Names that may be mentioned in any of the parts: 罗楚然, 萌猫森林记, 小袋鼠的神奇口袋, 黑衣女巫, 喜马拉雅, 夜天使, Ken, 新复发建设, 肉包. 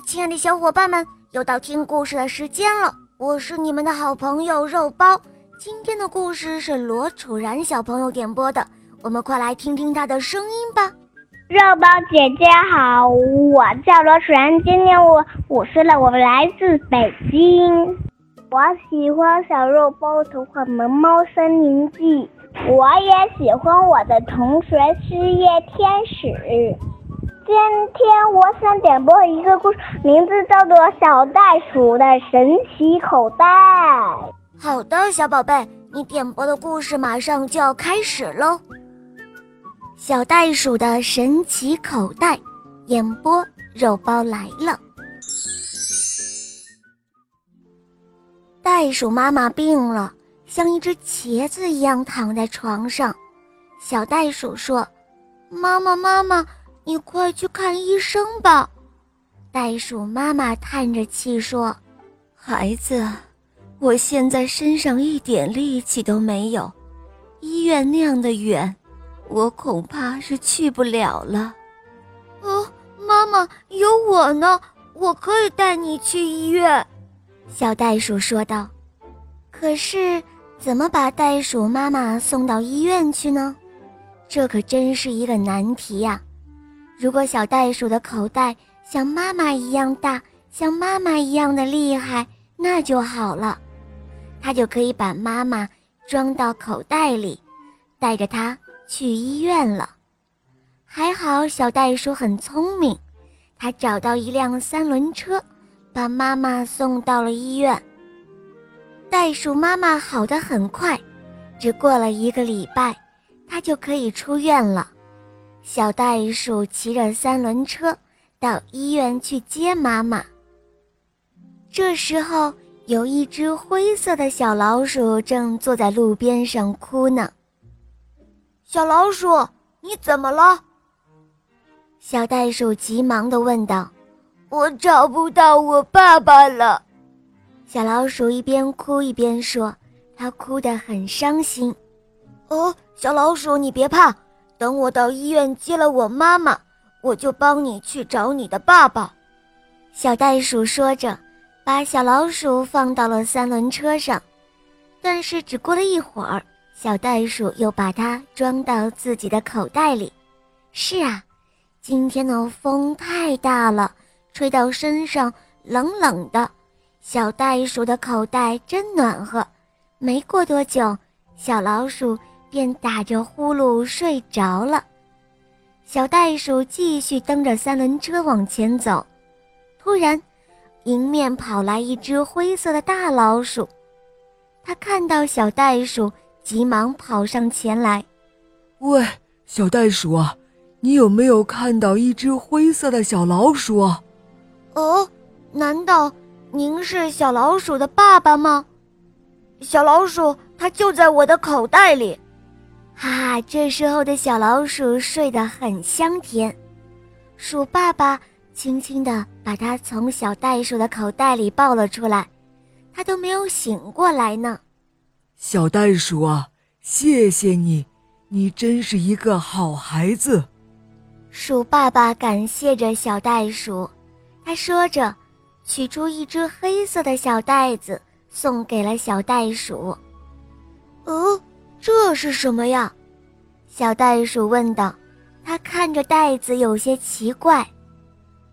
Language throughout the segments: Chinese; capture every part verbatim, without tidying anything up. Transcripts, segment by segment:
亲爱的小伙伴们，又到听故事的时间了，我是你们的好朋友肉包。今天的故事是罗楚然小朋友点播的，我们快来听听他的声音吧。肉包姐姐好，我叫罗楚然，今年我五岁了，我来自北京。我喜欢小肉包童话《萌猫森林记》，我也喜欢我的同学是夜天使。今天我想点播一个故事，名字叫做《小袋鼠的神奇口袋》。好的，小宝贝，你点播的故事马上就要开始喽。《小袋鼠的神奇口袋》，演播肉包来了。袋鼠妈妈病了，像一只茄子一样躺在床上。小袋鼠说：“妈妈，妈妈。”你快去看医生吧。袋鼠妈妈叹着气说，孩子，我现在身上一点力气都没有，医院那样的远，我恐怕是去不了了。哦，妈妈，有我呢，我可以带你去医院。小袋鼠说道。可是，怎么把袋鼠妈妈送到医院去呢？这可真是一个难题呀、啊。如果小袋鼠的口袋像妈妈一样大，像妈妈一样的厉害，那就好了，它就可以把妈妈装到口袋里，带着它去医院了。还好小袋鼠很聪明，它找到一辆三轮车，把妈妈送到了医院。袋鼠妈妈好得很快，只过了一个礼拜，它就可以出院了。小袋鼠骑着三轮车到医院去接妈妈。这时候，有一只灰色的小老鼠正坐在路边上哭呢。小老鼠，你怎么了？小袋鼠急忙地问道。我找不到我爸爸了。小老鼠一边哭一边说，它哭得很伤心。哦，小老鼠，你别怕。等我到医院接了我妈妈，我就帮你去找你的爸爸。小袋鼠说着，把小老鼠放到了三轮车上。但是只过了一会儿，小袋鼠又把它装到自己的口袋里。是啊，今天的风太大了，吹到身上冷冷的，小袋鼠的口袋真暖和。没过多久，小老鼠便打着呼噜睡着了。小袋鼠继续蹬着三轮车往前走，突然迎面跑来一只灰色的大老鼠。它看到小袋鼠，急忙跑上前来。喂，小袋鼠啊，你有没有看到一只灰色的小老鼠啊？哦，难道您是小老鼠的爸爸吗？小老鼠，它就在我的口袋里。哈、啊、哈！这时候的小老鼠睡得很香甜，鼠爸爸轻轻地把它从小袋鼠的口袋里抱了出来，它都没有醒过来呢。小袋鼠啊，谢谢你，你真是一个好孩子。鼠爸爸感谢着小袋鼠，他说着，取出一只黑色的小袋子，送给了小袋鼠。哦。这是什么呀？小袋鼠问道，他看着袋子有些奇怪。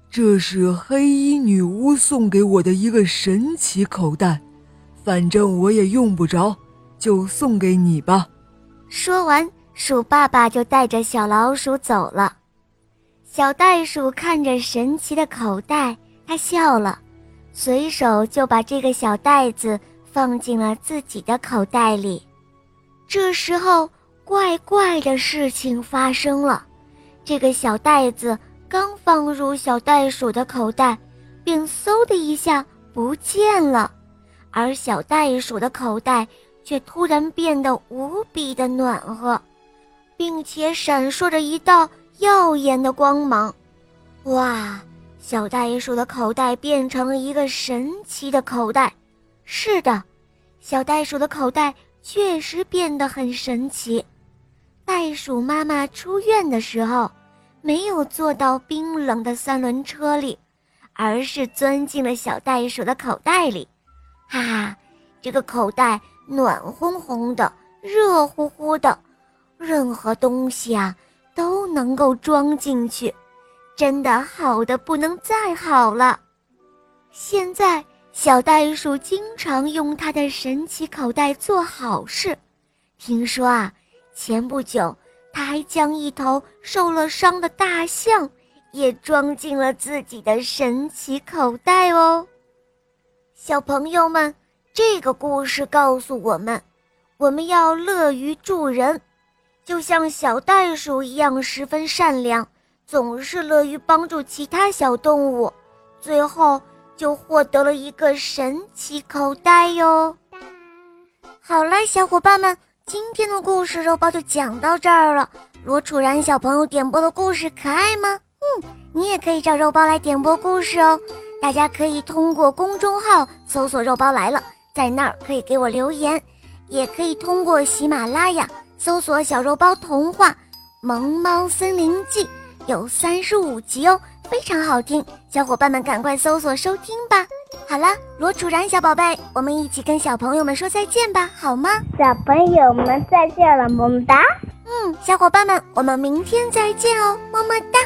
这是黑衣女巫送给我的一个神奇口袋，反正我也用不着，就送给你吧。说完，鼠爸爸就带着小老鼠走了。小袋鼠看着神奇的口袋，他笑了，随手就把这个小袋子放进了自己的口袋里。这时候，怪怪的事情发生了。这个小袋子刚放入小袋鼠的口袋，便嗖的一下不见了，而小袋鼠的口袋却突然变得无比的暖和，并且闪烁着一道耀眼的光芒。哇，小袋鼠的口袋变成了一个神奇的口袋。是的，小袋鼠的口袋确实变得很神奇。袋鼠妈妈出院的时候，没有坐到冰冷的三轮车里，而是钻进了小袋鼠的口袋里。哈哈，这个口袋暖烘烘的，热乎乎的，任何东西啊都能够装进去，真的好的不能再好了。现在小袋鼠经常用它的神奇口袋做好事。听说啊，前不久它还将一头受了伤的大象也装进了自己的神奇口袋哦。小朋友们，这个故事告诉我们，我们要乐于助人，就像小袋鼠一样十分善良，总是乐于帮助其他小动物，最后就获得了一个神奇口袋哟。好了，小伙伴们，今天的故事肉包就讲到这儿了。罗楚然小朋友点播的故事可爱吗？嗯，你也可以找肉包来点播故事哦。大家可以通过公众号搜索肉包来了，在那儿可以给我留言，也可以通过喜马拉雅搜索小肉包童话萌猫森林记，有三十五集哦，非常好听，小伙伴们赶快搜索收听吧。好了，罗楚然小宝贝，我们一起跟小朋友们说再见吧，好吗？小朋友们再见了，么么哒。嗯，小伙伴们，我们明天再见哦，么么哒。